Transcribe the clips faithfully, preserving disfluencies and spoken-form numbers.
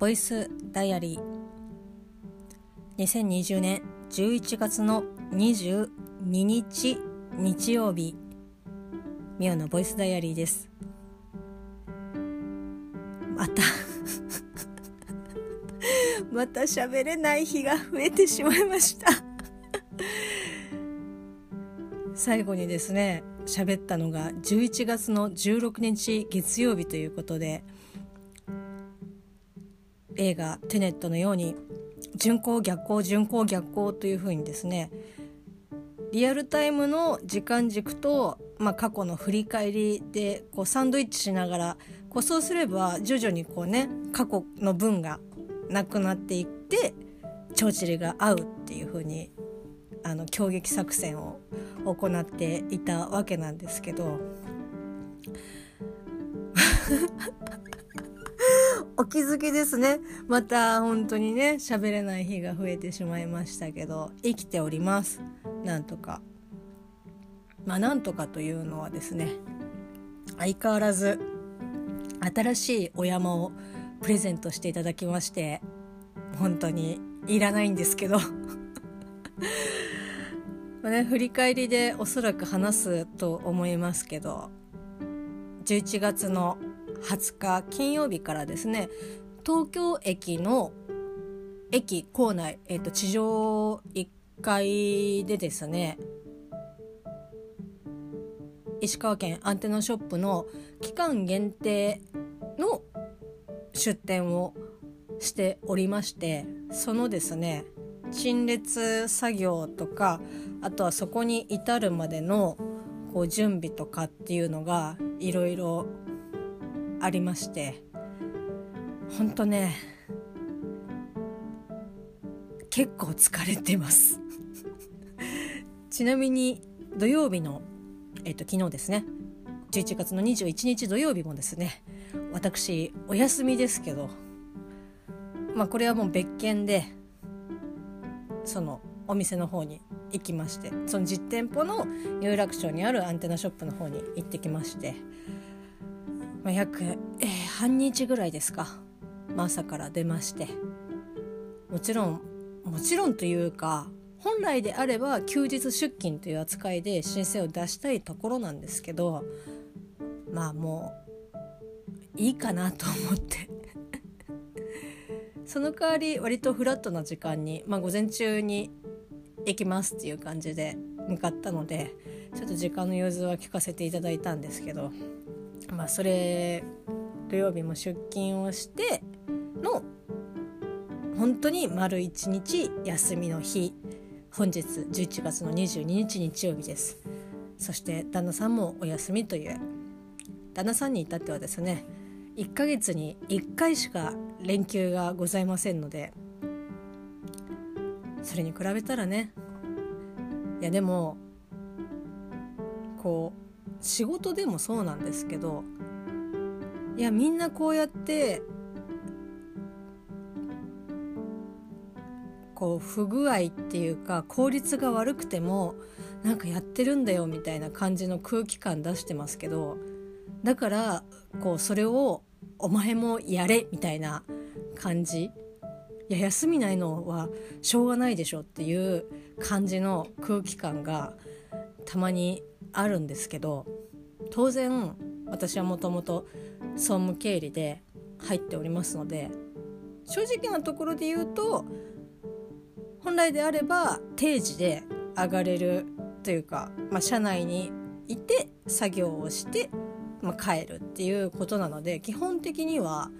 ボイスダイアリーにせんにじゅうねんじゅういちがつのにじゅうににち日曜日、ミオのボイスダイアリーです。またまた喋れない日が増えてしまいました最後にですね、喋ったのがじゅういちがつのじゅうろくにち月曜日ということで、映画テネットのように巡航逆行巡航逆行というふうにですね、リアルタイムの時間軸と、まあ、過去の振り返りでこうサンドイッチしながら、こうそうすれば徐々にこうね、過去の分がなくなっていって帳尻が合うっていうふうに、あの強撃作戦を行っていたわけなんですけどお気づきですね、また本当にね、喋れない日が増えてしまいましたけど、生きております。なんとか、まあなんとかというのはですね、相変わらず新しいお山をプレゼントしていただきまして、本当にいらないんですけどまあ、ね、振り返りでおそらく話すと思いますけど、じゅういちがつのはつか金曜日からですね、東京駅の駅構内、えーと、地上いっかいでですね、石川県アンテナショップの期間限定の出店をしておりまして、そのですね、陳列作業とか、あとはそこに至るまでのこう準備とかっていうのがいろいろありまして、ほんとね、結構疲れてますちなみに土曜日の、えっと、昨日ですね、じゅういちがつのにじゅういちにち土曜日もですね、私お休みですけど、まあこれはもう別件でそのお店の方に行きまして、その実店舗の有楽町にあるアンテナショップの方に行ってきまして、まあ、約、えー、半日ぐらいですか、まあ、朝から出まして、もちろんもちろんというか、本来であれば休日出勤という扱いで申請を出したいところなんですけど、まあもういいかなと思ってその代わり割とフラットな時間に、まあ、午前中に行きますっていう感じで向かったので、ちょっと時間の融通は聞かせていただいたんですけど、まあそれ土曜日も出勤をしての本当に丸一日休みの日、本日じゅういちがつのにじゅうににち日曜日です。そして旦那さんもお休みという、旦那さんに至ってはですね、いっかげつにいっかいしか連休がございませんので、それに比べたらね、いやでもこう仕事でもそうなんですけど、いやみんなこうやってこう不具合っていうか、効率が悪くてもなんかやってるんだよみたいな感じの空気感出してますけど、だからこうそれをお前もやれみたいな感じ、いや休みないのはしょうがないでしょっていう感じの空気感がたまにあるんですけど、当然私はもともと総務経理で入っておりますので、正直なところで言うと、本来であれば定時で上がれるというか、まあ、社内にいて作業をしてまあ、帰るっていうことなので、基本的には、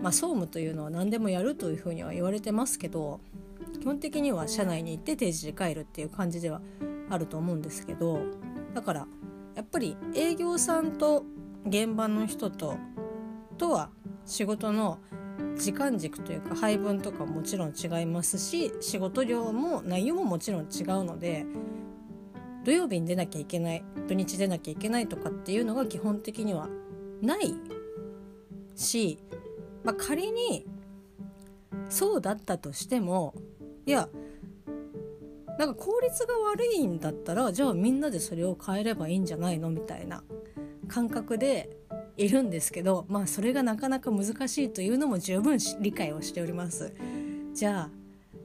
まあ、総務というのは何でもやるというふうには言われてますけど、基本的には社内に行って定時で帰るっていう感じではあると思うんですけど、だからやっぱり営業さんと現場の人ととは仕事の時間軸というか配分とかももちろん違いますし、仕事量も内容ももちろん違うので、土曜日に出なきゃいけない、土日出なきゃいけないとかっていうのが基本的にはないし、まあ、仮にそうだったとしても、いやなんか効率が悪いんだったら、じゃあみんなでそれを変えればいいんじゃないのみたいな感覚でいるんですけど、まあそれがなかなか難しいというのも十分理解をしております。じゃあ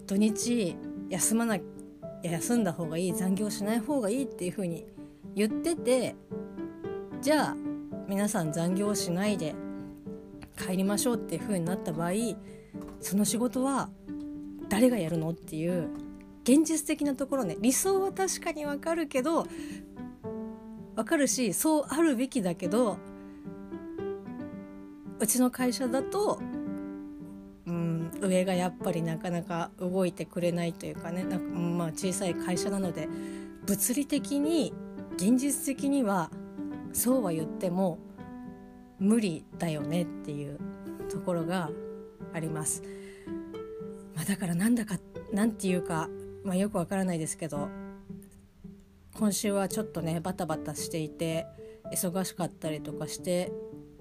土日休まな休んだ方がいい、残業しない方がいいっていう風に言ってて、じゃあ皆さん残業しないで帰りましょうっていう風になった場合、その仕事は誰がやるのっていう現実的なところね。理想は確かにわかるけどわかるし、そうあるべきだけど、うちの会社だとうん上がやっぱりなかなか動いてくれないというかね、なんか、まあ、小さい会社なので物理的に現実的にはそうは言っても無理だよねっていうところがあります。まあ、だからなんだかなんていうか、まあ、よくわからないですけど、今週はちょっとねバタバタしていて忙しかったりとかして、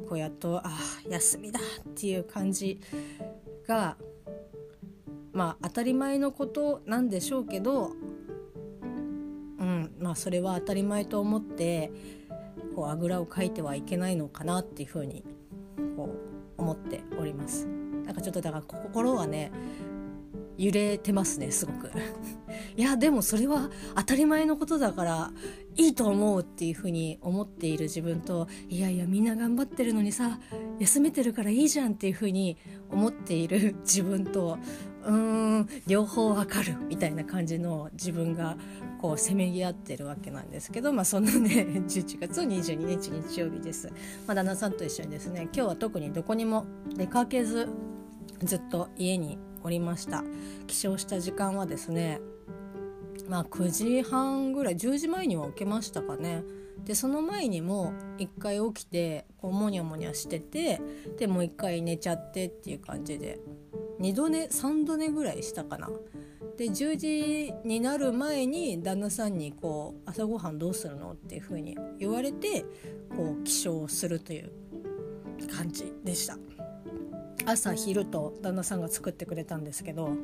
こうやっとあ休みだっていう感じが、まあ当たり前のことなんでしょうけど、うんまあそれは当たり前と思ってこうあぐらをかいてはいけないのかなっていうふうにこう思っております。なんかちょっとだから心はね揺れてますねすごくいやでもそれは当たり前のことだからいいと思うっていうふうに思っている自分と、いやいやみんな頑張ってるのにさ休めてるからいいじゃんっていうふうに思っている自分と、うーん両方わかるみたいな感じの自分がこうせめぎ合ってるわけなんですけど、まあそのねじゅういちがつにじゅうににち日曜日です。まあ、旦那さんと一緒にですね、今日は特にどこにも出かけずずっと家におりました。起床した時間はですね、まあ、くじはんぐらいじゅうじまえには起きましたかね。でその前にもいっかい起きてこうモニャモニャしてて、でもういっかい寝ちゃってっていう感じでにどねさんどねぐらいしたかな。でじゅうじになる前に旦那さんにこう朝ごはんどうするのっていう風に言われてこう起床するという感じでした。朝昼と旦那さんが作ってくれたんですけど、ま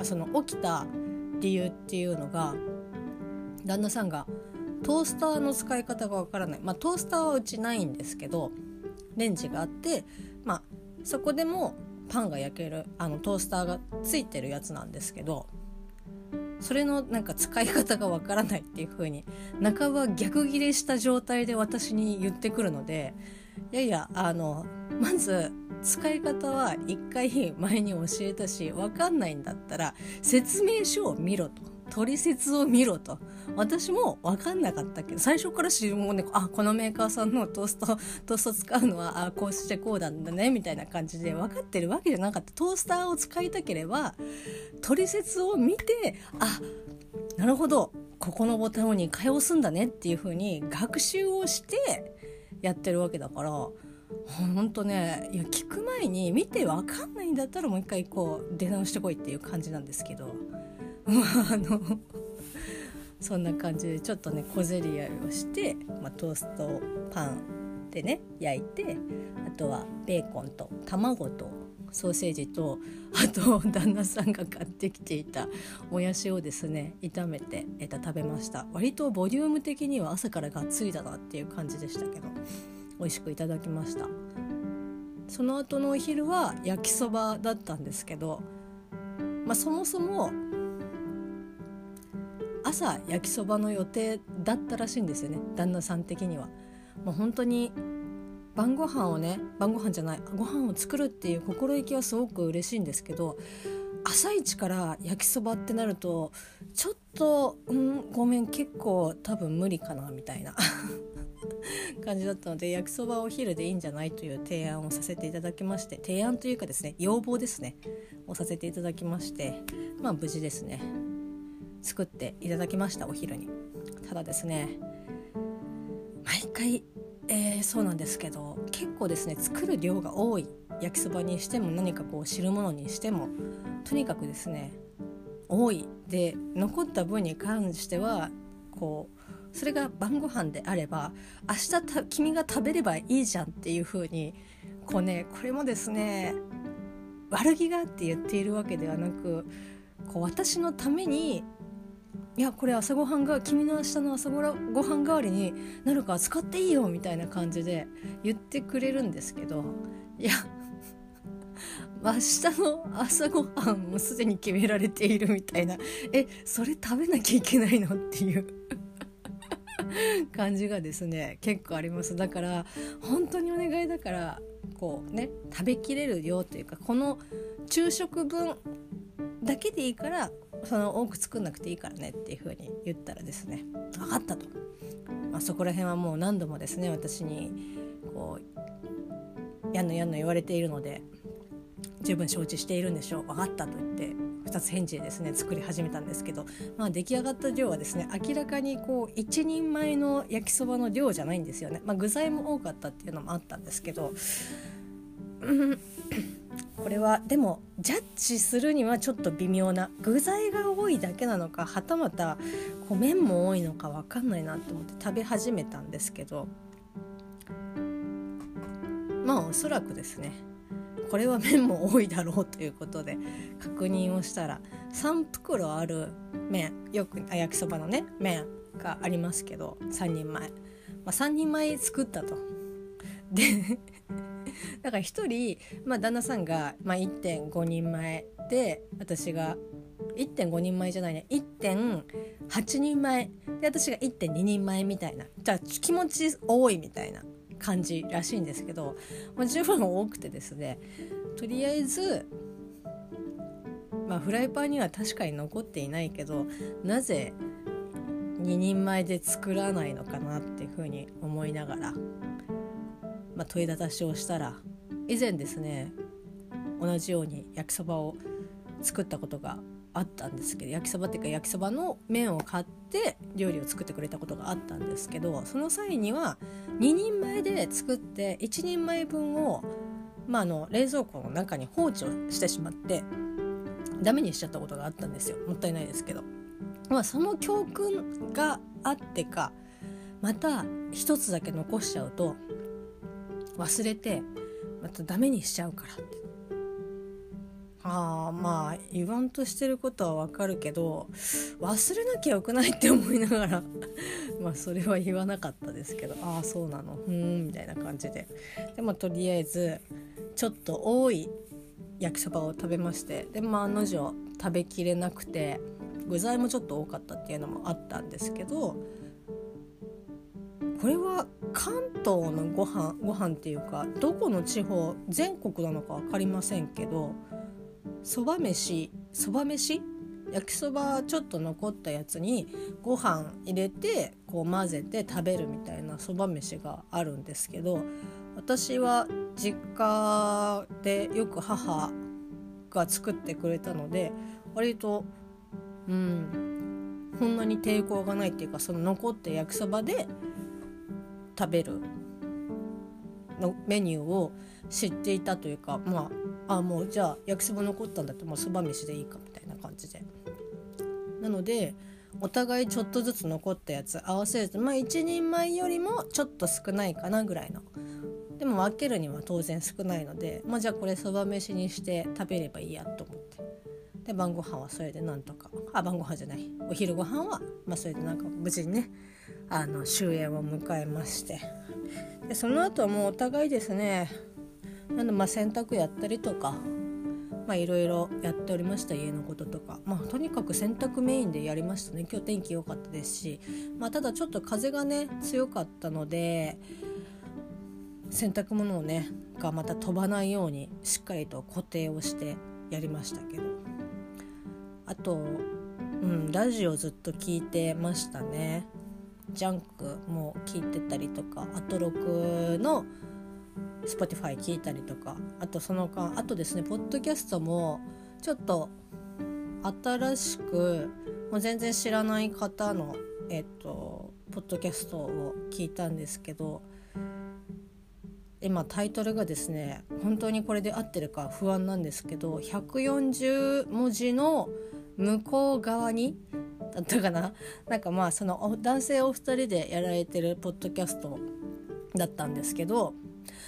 あ、その起きた理由っていうのが、旦那さんがトースターの使い方がわからない、まあ、トースターはうちないんですけどレンジがあって、まあ、そこでもパンが焼けるあのトースターがついてるやつなんですけど、それのなんか使い方がわからないっていう風に半ば逆ギレした状態で私に言ってくるので、いやいやあのまず使い方は一回前に教えたし、分かんないんだったら説明書を見ろと、取説を見ろと。私も分かんなかったけど、最初から知るもんね、あこのメーカーさんのトーストトースト使うのはあこうしてこうなんだねみたいな感じで分かってるわけじゃなかった。トースターを使いたければ取説を見て、あなるほどここのボタンをにかい押すんだねっていう風に学習をしてやってるわけだから、ほんとね、いや聞く前に見て分かんないんだったらもう一回こう出直してこいっていう感じなんですけど、あのそんな感じでちょっとね小競り合いをして、まあ、トーストパンでね焼いて、あとはベーコンと卵とソーセージと、あと旦那さんが買ってきていたもやしをですね炒めて、えっと、食べました。割とボリューム的には朝からがっつりだなっていう感じでしたけど美味しくいただきました。その後のお昼は焼きそばだったんですけど、まあ、そもそも朝焼きそばの予定だったらしいんですよね、旦那さん的には。もう本当に晩ご飯をね晩ご飯じゃないご飯を作るっていう心意気はすごく嬉しいんですけど、朝一から焼きそばってなるとちょっとうんごめん結構多分無理かなみたいな感じだったので、焼きそばお昼でいいんじゃないという提案をさせていただきまして、提案というかですね要望ですねをさせていただきまして、まあ無事ですね作っていただきましたお昼に。ただですね毎回、えー、そうなんですけど結構ですね作る量が多い、焼きそばにしても何かこう汁物にしてもとにかくですね多いで、残った分に関してはこうそれが晩ご飯であれば明日た君が食べればいいじゃんっていう風にこうね、これもですね悪気があって言っているわけではなく、こう私のためにいやこれ朝ごはんが君の明日の朝ごはん代わりになるから使っていいよみたいな感じで言ってくれるんですけど、いや明日の朝ごはんもすでに決められているみたいな、えそれ食べなきゃいけないのっていう感じがですね結構あります。だから本当にお願いだからこうね食べきれるよというか、この昼食分だけでいいからその多く作んなくていいからねっていう風に言ったらですね、分かったと、まあ、そこら辺はもう何度もですね私にこうやんのやんの言われているので十分承知しているんでしょう、分かったと言ってふたつ返事でですね作り始めたんですけど、まあ、出来上がった量はですね明らかにこう一人前の焼きそばの量じゃないんですよね、まあ、具材も多かったっていうのもあったんですけど、うんこれはでもジャッジするにはちょっと微妙な、具材が多いだけなのかはたまたこう麺も多いのか分かんないなと思って食べ始めたんですけど、まあおそらくですねこれは麺も多いだろうということで確認をしたらさんふくろある麺、よくあ焼きそばのね麺がありますけどさんにんまえ、まあ、さんにんまえ作ったと。でだからひとり、まあ、旦那さんが、まあ、いってんごにんまえで私が いってんごにんまえじゃないね いってんはちにんまえで私が いってんににんまえみたいな、じゃあ気持ち多いみたいな感じらしいんですけど、まあ、十分多くてですね、とりあえず、まあ、フライパンには確かに残っていないけどなぜににんまえで作らないのかなっていうふうに思いながら、まあ、問い立たしをしたら、以前ですね同じように焼きそばを作ったことがあったんですけど、焼きそばっていうか焼きそばの麺を買って料理を作ってくれたことがあったんですけど、その際にはににんまえで作っていちにんまえぶんを、まあ、あの冷蔵庫の中に放置をしてしまってダメにしちゃったことがあったんですよ。もったいないですけど、まあ、その教訓があってかまた一つだけ残しちゃうと忘れてまたダメにしちゃうからって、ああまあ言わんとしてることは分かるけど忘れなきゃよくないって思いながらまあそれは言わなかったですけど、ああそうなのふーんみたいな感じで、でもとりあえずちょっと多い焼きそばを食べまして、でまあ案の定食べきれなくて具材もちょっと多かったっていうのもあったんですけど、これは関東のご飯、ご飯っていうかどこの地方全国なのか分かりませんけど、そば飯そば飯焼きそばちょっと残ったやつにご飯入れてこう混ぜて食べるみたいなそば飯があるんですけど、私は実家でよく母が作ってくれたので割とうんそんなに抵抗がないっていうか、その残った焼きそばで食べるのメニューを知っていたというか、まあ、あもうじゃあ焼きそば残ったんだってもうそば飯でいいかみたいな感じで、なのでお互いちょっとずつ残ったやつ合わせると、まあいちにんまえよりもちょっと少ないかなぐらいの、でも分けるには当然少ないので、まあ、じゃあこれそば飯にして食べればいいやと思って、で晩ご飯はそれでなんとかあ晩ご飯じゃないお昼ご飯はまあそれでなんか無事にねあの終焉を迎えまして、でその後はもうお互いですねなんでまあ洗濯やったりとかいろいろやっておりました。家のこととか、まあ、とにかく洗濯メインでやりましたね。今日天気良かったですし、まあ、ただちょっと風がね強かったので洗濯物をねがまた飛ばないようにしっかりと固定をしてやりましたけど、あと、うん、ラジオずっと聞いてましたね。ジャンクも聞いてたりとか、アトロクの Spotify 聞いたりとか、あとその間あとですねポッドキャストもちょっと新しくもう全然知らない方のえっとポッドキャストを聞いたんですけど、今タイトルがですね本当にこれで合ってるか不安なんですけどひゃくよんじゅうもじの向こう側にだったかな、なんかまあその男性お二人でやられてるポッドキャストだったんですけど、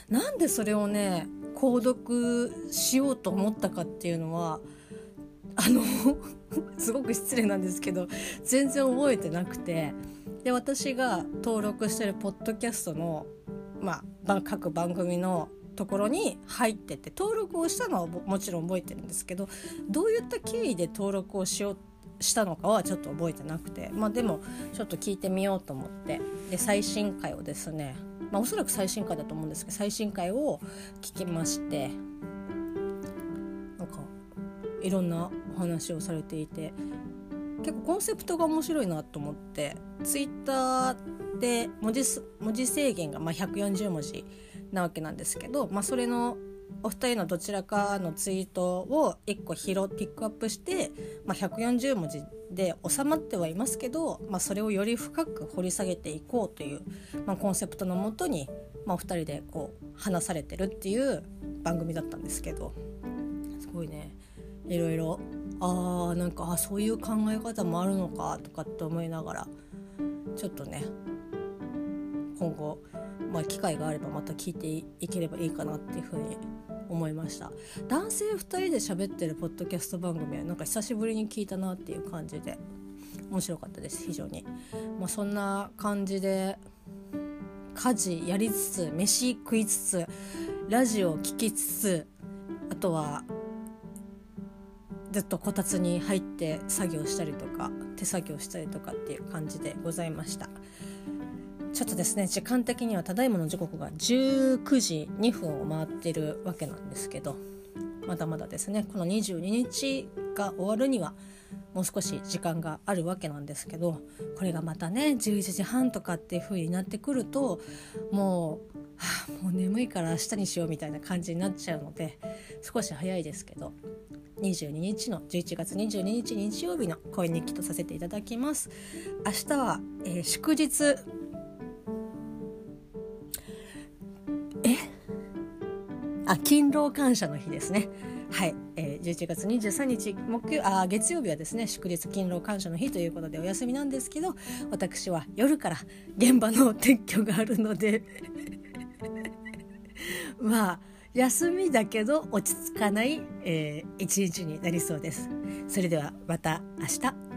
なんでそれをね購読しようと思ったかっていうのはあのすごく失礼なんですけど全然覚えてなくて、で私が登録してるポッドキャストの、まあ、各番組のところに入ってて登録をしたのはもちろん覚えてるんですけど、どういった経緯で登録をしようしたのかはちょっと覚えてなくて、まあでもちょっと聞いてみようと思って、で最新回をですね、まあおそらく最新回だと思うんですけど最新回を聞きまして、なんかいろんなお話をされていて結構コンセプトが面白いなと思って、ツイッターで文字、文字制限がまあひゃくよんじゅうもじなわけなんですけど、まあ、それのお二人のどちらかのツイートをいっこ拾うピックアップして、まあ、ひゃくよんじゅうもじで収まってはいますけど、まあ、それをより深く掘り下げていこうという、まあ、コンセプトのもとに、まあ、お二人でこう話されてるっていう番組だったんですけど、すごいね、いろいろあなんかあそういう考え方もあるのかとかって思いながら、ちょっとね今後、まあ、機会があればまた聞いていければいいかなっていうふうに思いました。男性ふたりで喋ってるポッドキャスト番組はなんか久しぶりに聞いたなっていう感じで面白かったです、非常に。まあ、そんな感じで家事やりつつ、飯食いつつ、ラジオ聞きつつ、あとはずっとこたつに入って作業したりとか手作業したりとかっていう感じでございました。ちょっとですね、時間的にはただいまの時刻がじゅうくじにふんを回ってるわけなんですけど、まだまだですね、このにじゅうににちが終わるにはもう少し時間があるわけなんですけど、これがまたねじゅういちじはんとかっていう風になってくるともう、はあ、もう眠いから明日にしようみたいな感じになっちゃうので、少し早いですけどにじゅうににちのじゅういちがつにじゅうににち日曜日の声日記とさせていただきます。明日は、えー、祝日えあ勤労感謝の日ですね。はい、えー、じゅういちがつにじゅうさんにち木曜あ月曜日はですね祝日勤労感謝の日ということでお休みなんですけど、私は夜から現場の撤去があるのでまあ休みだけど落ち着かない、えー、一日になりそうです。それではまた明日。